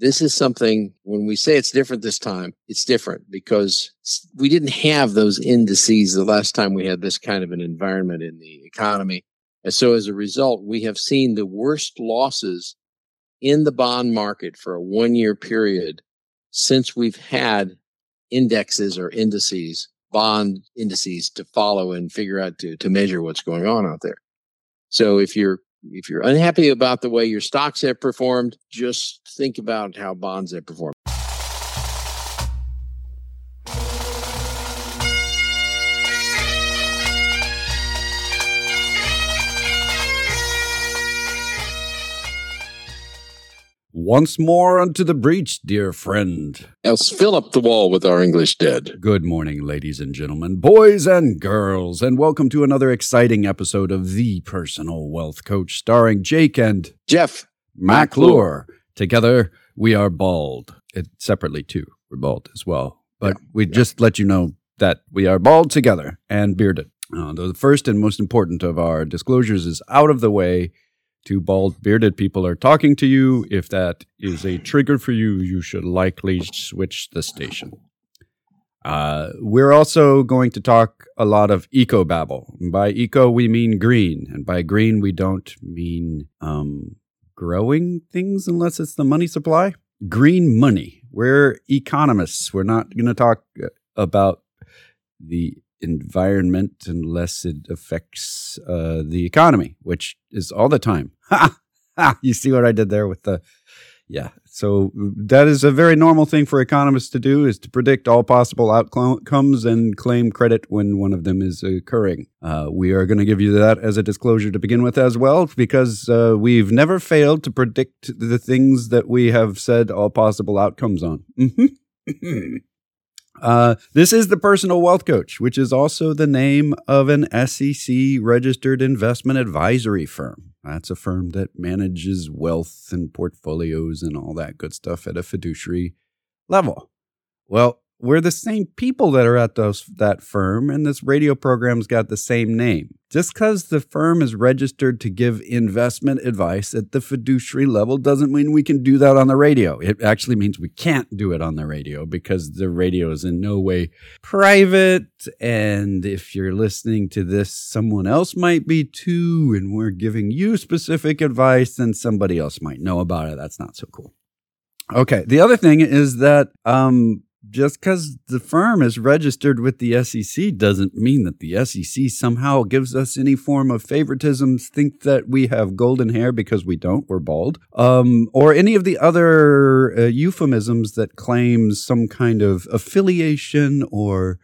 This is something, when we say it's different this time, it's different because we didn't have those indices the last time we had this kind of an environment in the economy. And so as a result, we have seen the worst losses in the bond market for a one-year period since we've had indexes or indices, bond indices to follow and figure out to measure what's going on out there. So if you're unhappy about the way your stocks have performed, just think about how bonds have performed. Once more unto the breach, dear friend. Else fill up the wall with our English dead. Good morning, ladies and gentlemen, boys and girls, and welcome to another exciting episode of The Personal Wealth Coach, starring Jake and Jeff McClure. Together, we are bald. Separately, too. We're bald as well. But we just let you know that we are bald together and bearded. The first and most important of our disclosures is out of the way. Two bald, bearded people are talking to you. If that is a trigger for you, you should likely switch the station. We're also going to talk a lot of eco-babble. By eco, we mean green. And by green, we don't mean growing things unless it's the money supply. Green money. We're economists. We're not going to talk about the environment unless it affects the economy, which is all the time. You see what I did there with the, So that is a very normal thing for economists to do, is to predict all possible outcomes and claim credit when one of them is occurring. We are going to give you that as a disclosure to begin with as well, because we've never failed to predict the things that we have said all possible outcomes on. This is The Personal Wealth Coach, which is also the name of an SEC-registered investment advisory firm. That's a firm that manages wealth and portfolios and all that good stuff at a fiduciary level. Well, we're the same people that are at that firm, and this radio program's got the same name. Just because the firm is registered to give investment advice at the fiduciary level doesn't mean we can do that on the radio. It actually means we can't do it on the radio because the radio is in no way private. And if you're listening to this, someone else might be too, and we're giving you specific advice and somebody else might know about it. That's not so cool. Okay. The other thing is that, just because the firm is registered with the SEC doesn't mean that the SEC somehow gives us any form of favoritism, think that we have golden hair because we don't, we're bald, or any of the other euphemisms that claim some kind of affiliation or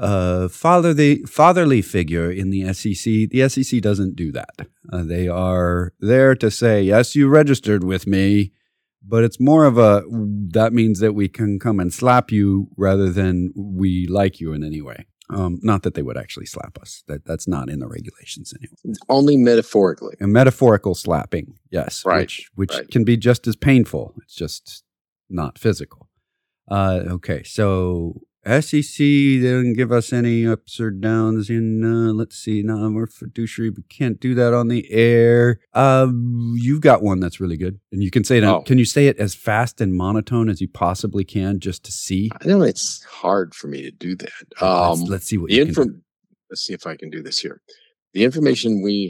fatherly figure in the SEC. The SEC doesn't do that. They are there to say, yes, you registered with me. But it's more of that means that we can come and slap you rather than we like you in any way. Not that they would actually slap us. That's not in the regulations anyway. Only metaphorically. A metaphorical slapping, yes. Right. Which can be just as painful. It's just not physical. Okay, so SEC didn't give us any ups or downs in, let's see, no, we're fiduciary, we can't do that on the air. You've got one that's really good, and you can say it. Oh. Can you say it as fast and monotone as you possibly can just to see? I know it's hard for me to do that. Let's see what you can do. Let's see if I can do this here. The information we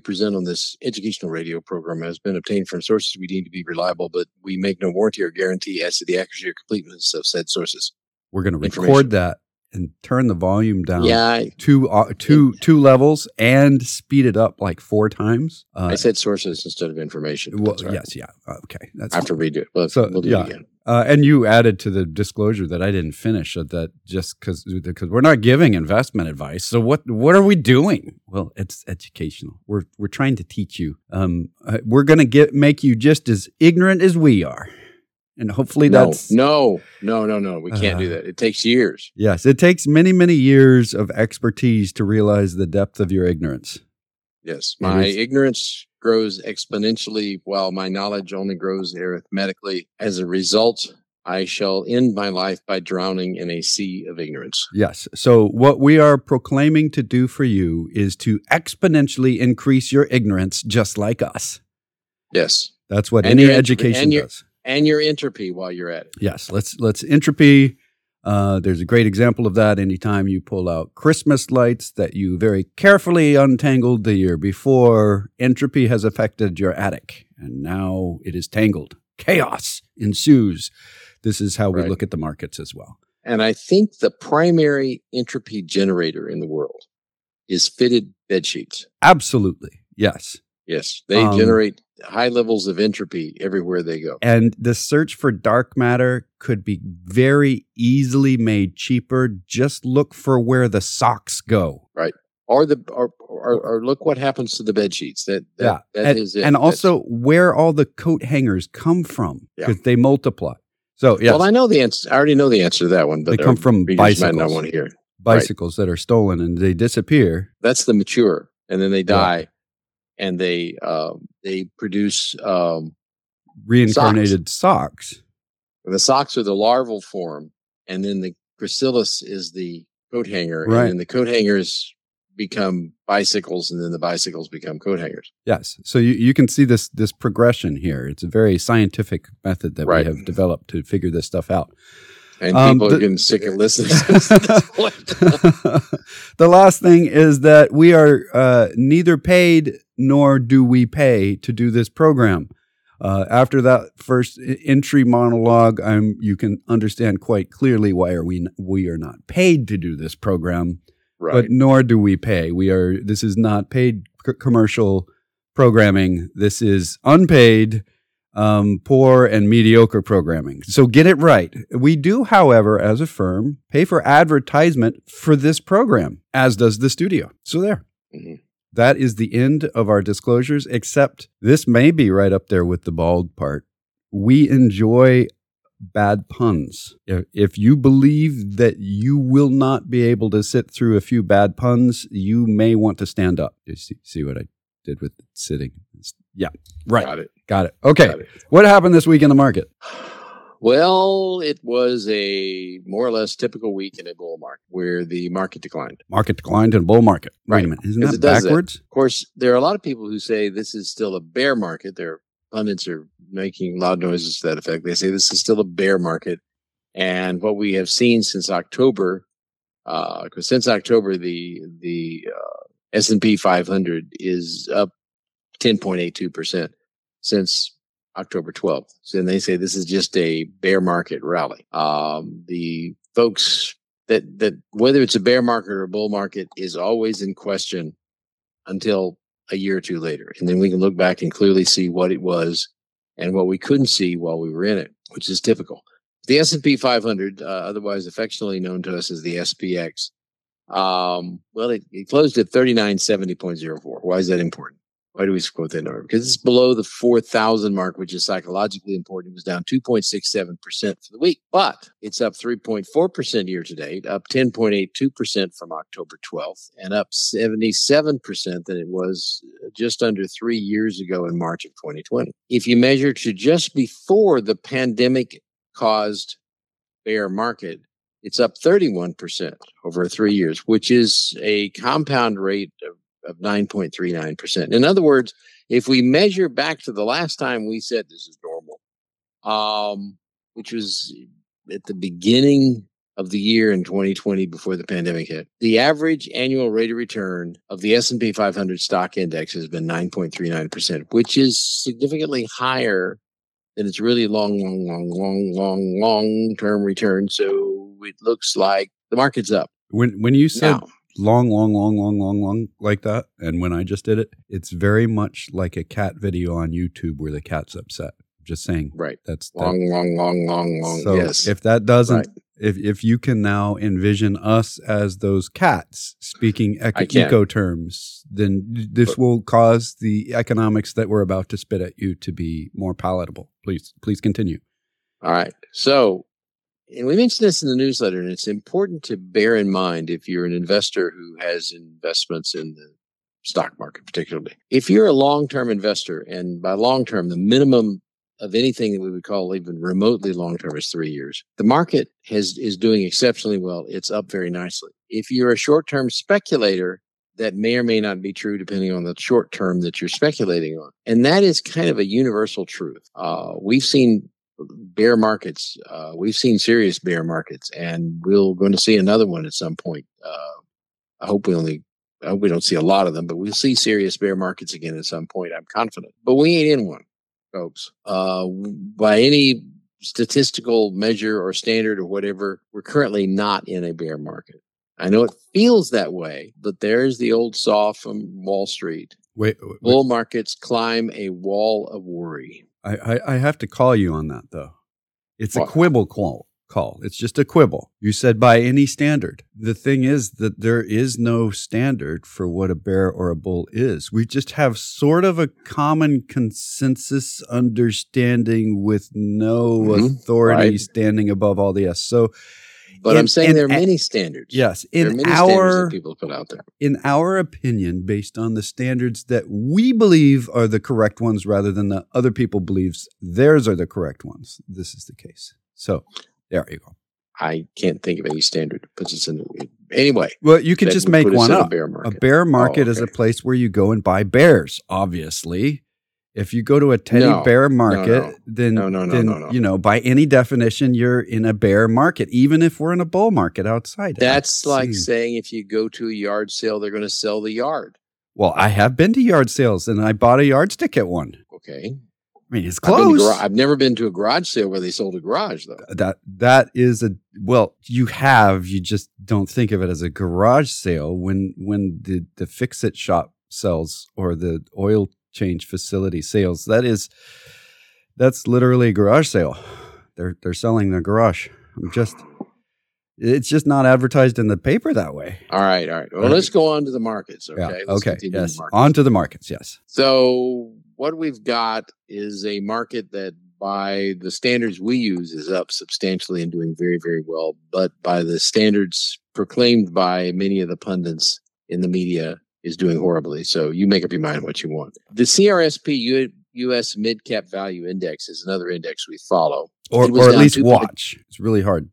present on this educational radio program has been obtained from sources we deem to be reliable, but we make no warranty or guarantee as to the accuracy or completeness of said sources. We're going to record that and turn the volume down two levels and speed it up like four times. I said sources instead of information. Well, right. Yes, yeah. Okay. That's I have cool. to redo it. We'll do it again. And you added to the disclosure that I didn't finish, that just because we're not giving investment advice. So what are we doing? Well, it's educational. We're trying to teach you. We're going to make you just as ignorant as we are. And hopefully that's... No. We can't do that. It takes years. Yes. It takes many, many years of expertise to realize the depth of your ignorance. Yes. My ignorance grows exponentially while my knowledge only grows arithmetically. As a result, I shall end my life by drowning in a sea of ignorance. Yes. So what we are proclaiming to do for you is to exponentially increase your ignorance just like us. Yes. That's what and inner education does. And your entropy while you're at it. Yes, let's entropy. There's a great example of that anytime you pull out Christmas lights that you very carefully untangled the year before. Entropy has affected your attic, and now it is tangled. Chaos ensues. This is how we look at the markets as well. And I think the primary entropy generator in the world is fitted bedsheets. Absolutely, yes. Yes, they generate high levels of entropy everywhere they go. And the search for dark matter could be very easily made cheaper. Just look for where the socks go. Right. Or look what happens to the bed sheets. That is it. And also where all the coat hangers come from, because they multiply. So yes. Well, I know the answer. I already know the answer to that one. But they come from bicycles. Might not want to hear. Bicycles that are stolen and they disappear. That's the mature, and then they die. Yeah. And they produce reincarnated socks. The socks are the larval form, and then the chrysalis is the coat hanger, and then the coat hangers become bicycles, and then the bicycles become coat hangers. Yes, so you can see this progression here. It's a very scientific method that we have developed to figure this stuff out. And people are getting sick of listening to this point. The last thing is that we are neither paid nor do we pay to do this program. After that first entry monologue, you can understand quite clearly why we are not paid to do this program, but nor do we pay. This is not paid commercial programming. This is unpaid, poor and mediocre programming. So get it right. We do, however, as a firm, pay for advertisement for this program, as does the studio. So there. Mm-hmm. That is the end of our disclosures, except this may be right up there with the bald part. We enjoy bad puns. If you believe that you will not be able to sit through a few bad puns, you may want to stand up. You see what I did with sitting? Yeah, right. Got it. Okay. Got it. What happened this week in the market? Well, it was a more or less typical week in a bull market where the market declined. Market declined in a bull market. Right. Wait a minute. Isn't that backwards? Of course, there are a lot of people who say this is still a bear market. Their pundits are making loud noises to that effect. They say this is still a bear market. And what we have seen since October, because since October, the S&P 500 is up 10.82% since October 12th. So then they say this is just a bear market rally. The folks that whether it's a bear market or a bull market is always in question until a year or two later. And then we can look back and clearly see what it was and what we couldn't see while we were in it, which is typical. The S&P 500, otherwise affectionately known to us as the SPX, it closed at 3970.04. Why is that important? Why do we quote that number? Because it's below the 4,000 mark, which is psychologically important. It was down 2.67% for the week, but it's up 3.4% year to date, up 10.82% from October 12th, and up 77% than it was just under 3 years ago in March of 2020. If you measure to just before the pandemic-caused bear market, it's up 31% over 3 years, which is a compound rate of 9.39%. In other words, if we measure back to the last time we said this is normal, which was at the beginning of the year in 2020 before the pandemic hit, the average annual rate of return of the S&P 500 stock index has been 9.39%, which is significantly higher than its really long-term return. So it looks like the market's up. When you said long, like that. And when I just did it, it's very much like a cat video on YouTube where the cat's upset. Just saying. Right. That's long. So yes. If that doesn't, if you can now envision us as those cats speaking eco terms, then this will cause the economics that we're about to spit at you to be more palatable. Please continue. All right. So, and we mentioned this in the newsletter, and it's important to bear in mind if you're an investor who has investments in the stock market particularly. If you're a long-term investor, and by long-term, the minimum of anything that we would call even remotely long-term is 3 years, the market is doing exceptionally well. It's up very nicely. If you're a short-term speculator, that may or may not be true depending on the short term that you're speculating on. And that is kind of a universal truth. We've seen bear markets. We've seen serious bear markets, and we're going to see another one at some point. I hope we don't see a lot of them, but we'll see serious bear markets again at some point. I'm confident, but we ain't in one, folks. By any statistical measure or standard or whatever, we're currently not in a bear market. I know it feels that way, but there's the old saw from Wall Street. Wait. Bull markets climb a wall of worry. I have to call you on that, though. It's a quibble call. It's just a quibble. You said by any standard. The thing is that there is no standard for what a bear or a bull is. We just have sort of a common consensus understanding with no authority standing above all the S. So, but I'm saying there are many standards. Yes. There are many standards that people put out there. In our opinion, based on the standards that we believe are the correct ones rather than the other people believes theirs are the correct ones, this is the case. So there you go. I can't think of any standard that puts us in. Anyway. Well, you can just make one up. A bear market is a place where you go and buy bears, obviously. If you go to a teddy bear market, then you know, by any definition, you're in a bear market, even if we're in a bull market outside. That's like saying if you go to a yard sale, they're going to sell the yard. Well, I have been to yard sales, and I bought a yardstick at one. Okay. I mean, it's close. I've never been to a garage sale where they sold a garage, though. That is a, well, you just don't think of it as a garage sale when the fix-it shop sells or the oil change facility sales. That's literally a garage sale. They're selling their garage. It's just not advertised in the paper that way. All right. Well, let's go on to the markets. Okay. Yeah. Okay. Yes. On to the markets. Yes. So what we've got is a market that by the standards we use is up substantially and doing very, very well. But by the standards proclaimed by many of the pundits in the media is doing horribly. So you make up your mind what you want. The CRSP U.S. Mid Cap Value Index is another index we follow. Or at least watch. It's really hard.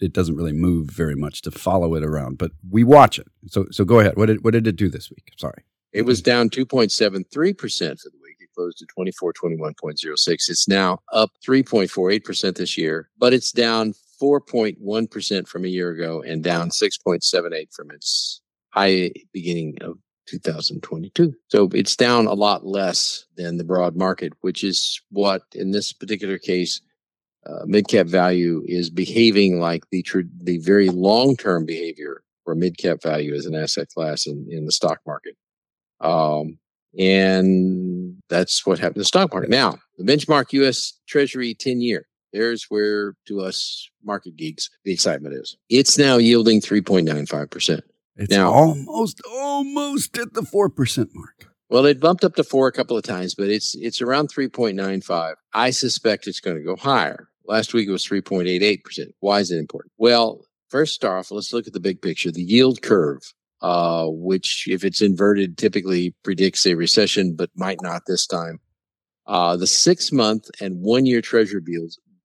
It doesn't really move very much to follow it around, but we watch it. So go ahead. What did it do this week? Sorry. It was down 2.73% for the week. It closed to 2421.06. It's now up 3.48% this year, but it's down 4.1% from a year ago and down 6.78% from its high beginning of 2022. So it's down a lot less than the broad market, which is what, in this particular case, mid-cap value is behaving like the very long-term behavior where mid-cap value is an asset class in the stock market. And that's what happened to the stock market. Now, the benchmark U.S. Treasury 10-year, there's where, to us market geeks, the excitement is. It's now yielding 3.95%. It's now, almost at the 4% mark. Well, it bumped up to 4 a couple of times, but it's around 3.95. I suspect it's going to go higher. Last week it was 3.88%. Why is it important? Well, first off, let's look at the big picture. The yield curve, which if it's inverted typically predicts a recession, but might not this time. The 6-month and 1-year treasury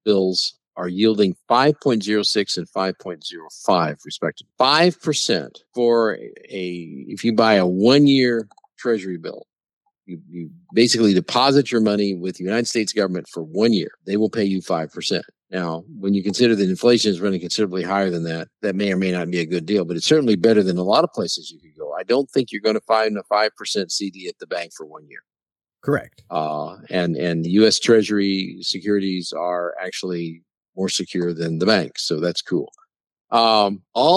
bills are yielding 5.06 and 5.05 respectively. 5% for if you buy a 1-year treasury bill, you basically deposit your money with the United States government for 1 year. They will pay you 5%. Now, when you consider that inflation is running considerably higher than that may or may not be a good deal, but it's certainly better than a lot of places you could go. I don't think you're going to find a 5% CD at the bank for 1 year. Correct. And the U.S. Treasury securities are actually more secure than the banks. So that's cool. All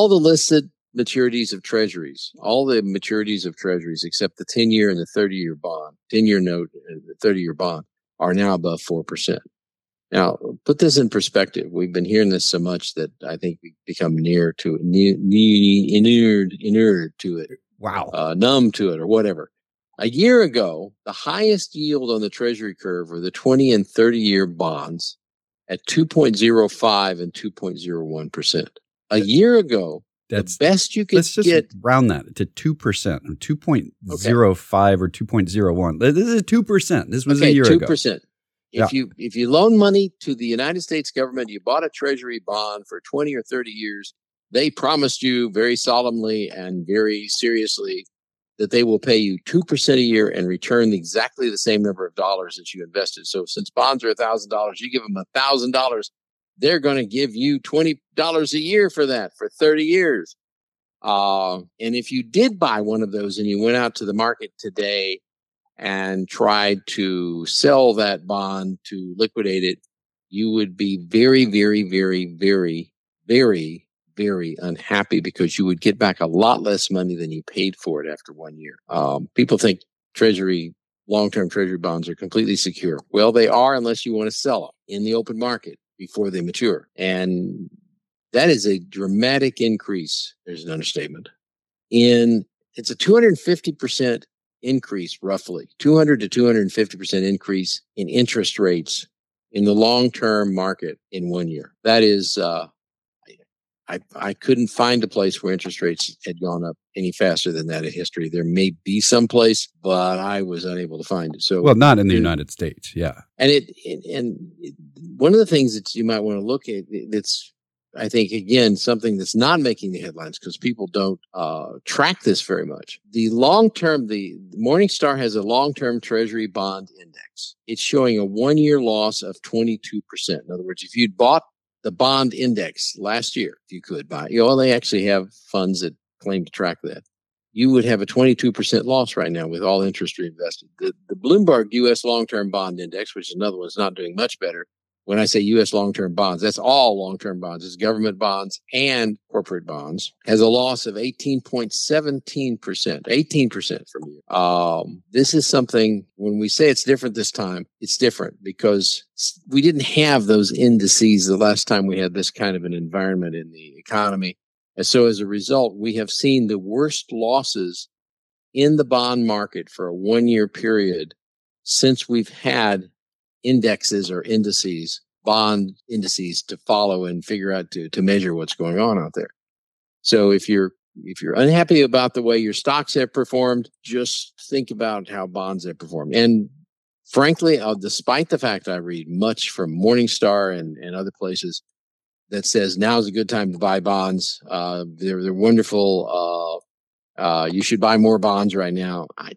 the listed maturities of treasuries, except the 10-year and the 30-year bond, 10-year note, and the 30-year bond are now above 4%. Now, put this in perspective. We've been hearing this so much that I think we've become inured to it. Wow. Numb to it or whatever. A year ago, the highest yield on the treasury curve were the 20 and 30-year bonds at 2.05 and 2.01%. A year ago, the best you could get. Let's just round that to 2%, 2.05 or 2.01. This is 2%. This was a year ago. 2%. If you loan money to the United States government, you bought a treasury bond for 20 or 30 years, they promised you very solemnly and very seriously that they will pay you 2% a year and return exactly the same number of dollars that you invested. So since bonds are $1,000, you give them $1,000, they're going to give you $20 a year for that for 30 years. And if you did buy one of those and you went out to the market today and tried to sell that bond to liquidate it, you would be very, very, very, very, very, very unhappy because you would get back a lot less money than you paid for it after 1 year. People think long-term treasury bonds are completely secure. Well, they are unless you want to sell them in the open market before they mature. And that is a dramatic increase. There's an understatement. It's a 250% increase, roughly 200 to 250% increase in interest rates in the long-term market in 1 year. That is, I couldn't find a place where interest rates had gone up any faster than that in history. There may be some place, but I was unable to find it. So, well, not in the United States, yeah. And one of the things that you might want to look at, that's, I think, again, something that's not making the headlines because people don't track this very much. The Morningstar has a long-term treasury bond index. It's showing a one-year loss of 22%. In other words, if you'd bought the bond index last year, if you could buy it. They actually have funds that claim to track that. You would have a 22% loss right now with all interest reinvested. The Bloomberg U.S. long term bond index, which is another one, is not doing much better. When I say U.S. long term bonds, that's all long term bonds. It's government bonds and corporate bonds. Has a loss of 18.17%, 18% from you. This is something, when we say it's different this time, it's different because we didn't have those indices the last time we had this kind of an environment in the economy. And so as a result, we have seen the worst losses in the bond market for a 1 year period since we've had indexes or indices, bond indices to follow and figure out to measure what's going on out there. So if you're unhappy about the way your stocks have performed, just think about how bonds have performed. And frankly, despite the fact I read much from Morningstar and other places that says now's a good time to buy bonds, they're wonderful. You should buy more bonds right now. I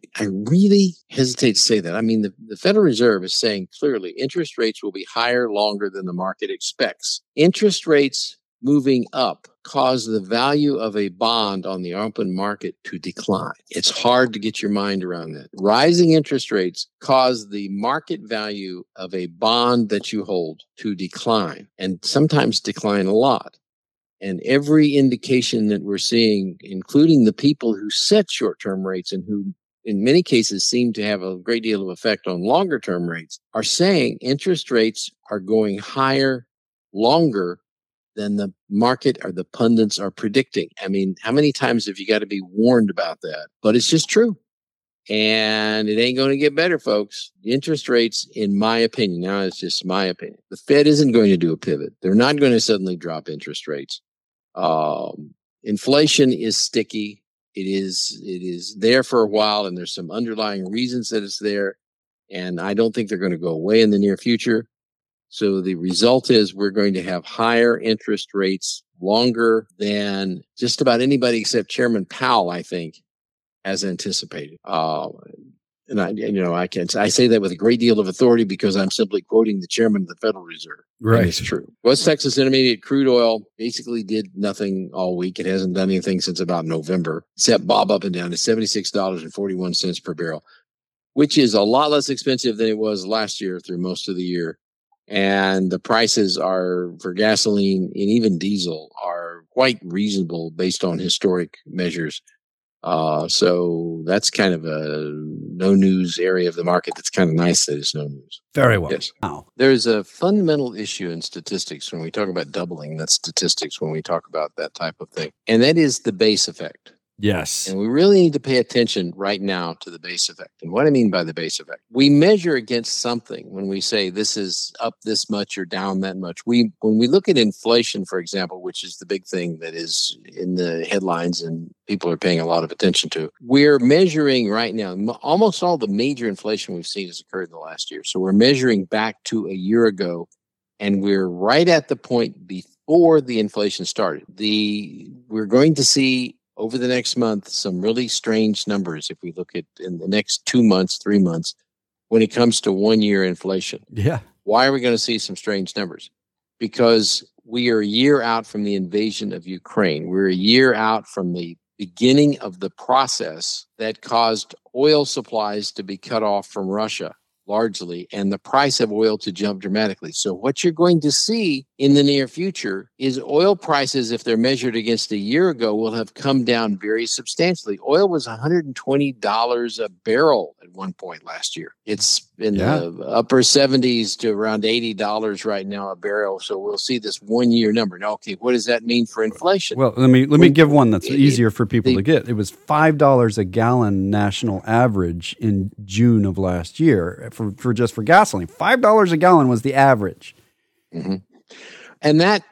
really hesitate to say that. I mean, the Federal Reserve is saying clearly interest rates will be higher longer than the market expects. Interest rates moving up cause the value of a bond on the open market to decline. It's hard to get your mind around that. Rising interest rates cause the market value of a bond that you hold to decline, and sometimes decline a lot. And every indication that we're seeing, including the people who set short-term rates and who in many cases seem to have a great deal of effect on longer-term rates, are saying interest rates are going higher longer than the market or the pundits are predicting. I mean, how many times have you got to be warned about that? But it's just true. And it ain't going to get better, folks. Interest rates, in my opinion, now it's just my opinion, the Fed isn't going to do a pivot. They're not going to suddenly drop interest rates. Inflation is sticky. It is there for a while, and there's some underlying reasons that it's there. And I don't think they're going to go away in the near future. So the result is we're going to have higher interest rates longer than just about anybody except Chairman Powell, I think, has anticipated. I say that with a great deal of authority because I'm simply quoting the chairman of the Federal Reserve. Right. It's true. West Texas Intermediate Crude Oil basically did nothing all week. It hasn't done anything since about November, except bob up and down to $76.41 per barrel, which is a lot less expensive than it was last year through most of the year. And the prices are for gasoline and even diesel are quite reasonable based on historic measures. So that's kind of a no news area of the market. That's kind of nice that it's no news. Very well. Yes. Wow. There's a fundamental issue in statistics when we talk about doubling. That's statistics when we talk about that type of thing. And that is the base effect. Yes. And we really need to pay attention right now to the base effect. And what I mean by the base effect, we measure against something when we say this is up this much or down that much. When we look at inflation, for example, which is the big thing that is in the headlines and people are paying a lot of attention to, we're measuring right now, almost all the major inflation we've seen has occurred in the last year. So we're measuring back to a year ago, and we're right at the point before the inflation started. We're going to see over the next month, some really strange numbers if we look at in the next 2 months, 3 months, when it comes to one-year inflation. Yeah. Why are we going to see some strange numbers? Because we are a year out from the invasion of Ukraine. We're a year out from the beginning of the process that caused oil supplies to be cut off from Russia, largely, and the price of oil to jump dramatically. So what you're going to see in the near future is oil prices, if they're measured against a year ago, will have come down very substantially. Oil was $120 a barrel at one point last year. It's in the upper 70s to around $80 right now a barrel. So we'll see this one-year number. Now, okay, what does that mean for inflation? Well, let me give one that's easier for people to get. It was $5 a gallon national average in June of last year for gasoline. $5 a gallon was the average. Mm-hmm. And that,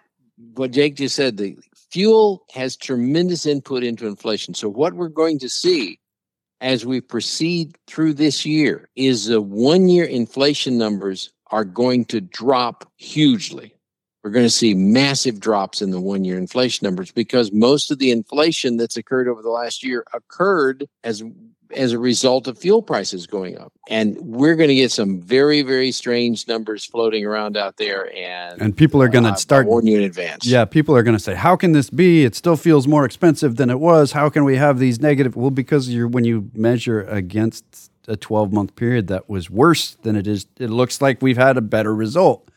what Jake just said, the fuel has tremendous input into inflation. So what we're going to see as we proceed through this year is the one-year inflation numbers are going to drop hugely. We're going to see massive drops in the one-year inflation numbers because most of the inflation that's occurred over the last year occurred as a result of fuel prices going up. And we're going to get some very, very strange numbers floating around out there. And people are going to start warning you in advance. Yeah, people are going to say, how can this be? It still feels more expensive than it was. How can we have these negative? Well, because when you measure against a 12-month period that was worse than it is, it looks like we've had a better result.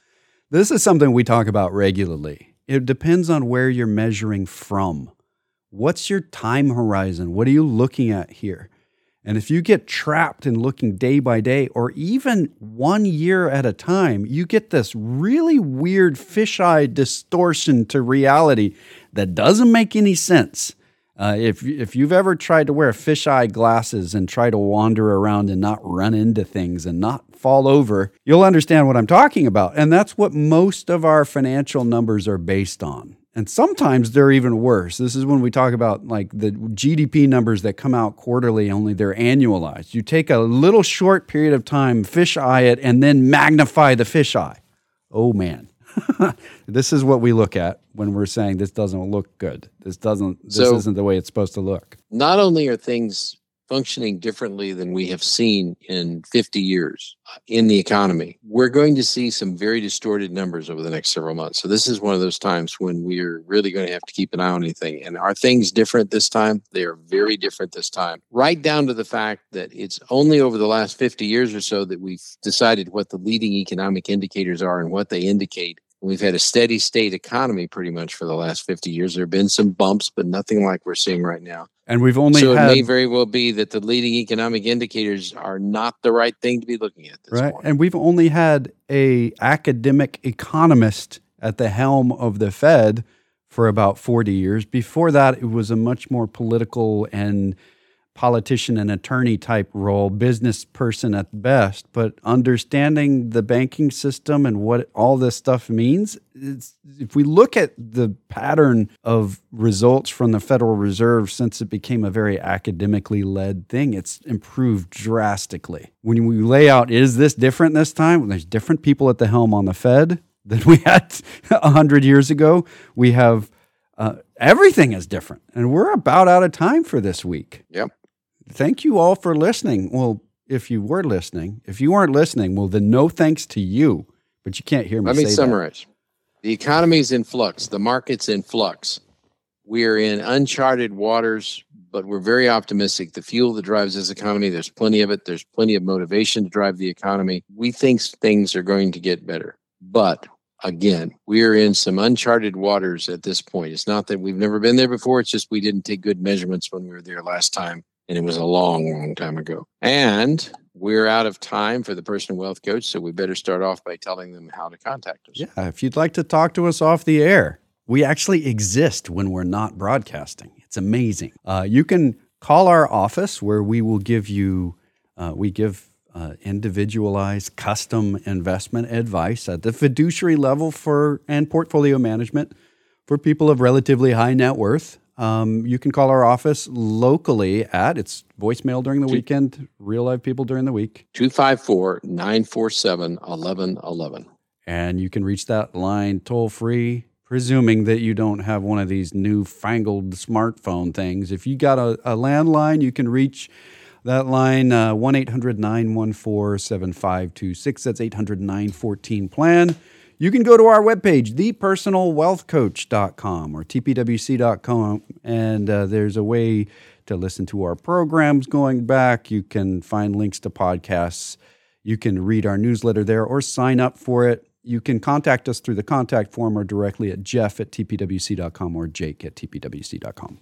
This is something we talk about regularly. It depends on where you're measuring from. What's your time horizon? What are you looking at here? And if you get trapped in looking day by day or even 1 year at a time, you get this really weird fisheye distortion to reality that doesn't make any sense. If you've ever tried to wear fisheye glasses and try to wander around and not run into things and not fall over, you'll understand what I'm talking about. And that's what most of our financial numbers are based on. And sometimes they're even worse. This is when we talk about like the GDP numbers that come out quarterly, only they're annualized. You take a little short period of time, fisheye it, and then magnify the fisheye. Oh, man. This is what we look at when we're saying this doesn't look good. This isn't the way it's supposed to look. Not only are things functioning differently than we have seen in 50 years in the economy, we're going to see some very distorted numbers over the next several months. So this is one of those times when we're really going to have to keep an eye on anything. And are things different this time? They are very different this time, right down to the fact that it's only over the last 50 years or so that we've decided what the leading economic indicators are and what they indicate. We've had a steady state economy pretty much for the last 50 years. There have been some bumps, but nothing like we're seeing right now. And we've only it may very well be that the leading economic indicators are not the right thing to be looking at this point. And we've only had an academic economist at the helm of the Fed for about 40 years. Before that, it was a much more political and politician and attorney type role, business person at best, but understanding the banking system and what all this stuff means, if we look at the pattern of results from the Federal Reserve since it became a very academically led thing, it's improved drastically. When we lay out, is this different this time? Well, there's different people at the helm on the Fed than we had 100 years ago. We have everything is different, and we're about out of time for this week. Yep. Thank you all for listening. Well, if you were listening, if you weren't listening, well, then no thanks to you, but you can't hear me say that. Let me summarize. The economy's in flux. The market's in flux. We're in uncharted waters, but we're very optimistic. The fuel that drives this economy, there's plenty of it. There's plenty of motivation to drive the economy. We think things are going to get better, but again, we are in some uncharted waters at this point. It's not that we've never been there before. It's just we didn't take good measurements when we were there last time. And it was a long, long time ago. And we're out of time for the Personal Wealth Coach, so we better start off by telling them how to contact us. Yeah, if you'd like to talk to us off the air, we actually exist when we're not broadcasting. It's amazing. You can call our office where we will give you, individualized custom investment advice at the fiduciary level and portfolio management for people of relatively high net worth. You can call our office locally at, it's voicemail during the weekend, real live people during the week. 254-947-1111. And you can reach that line toll free presuming that you don't have one of these newfangled smartphone things. If you got a landline, you can reach that line, 1-800-914-7526. That's 800-914-PLAN. You can go to our webpage, thepersonalwealthcoach.com or tpwc.com, and there's a way to listen to our programs going back. You can find links to podcasts. You can read our newsletter there or sign up for it. You can contact us through the contact form or directly at jeff@tpwc.com or jake@tpwc.com.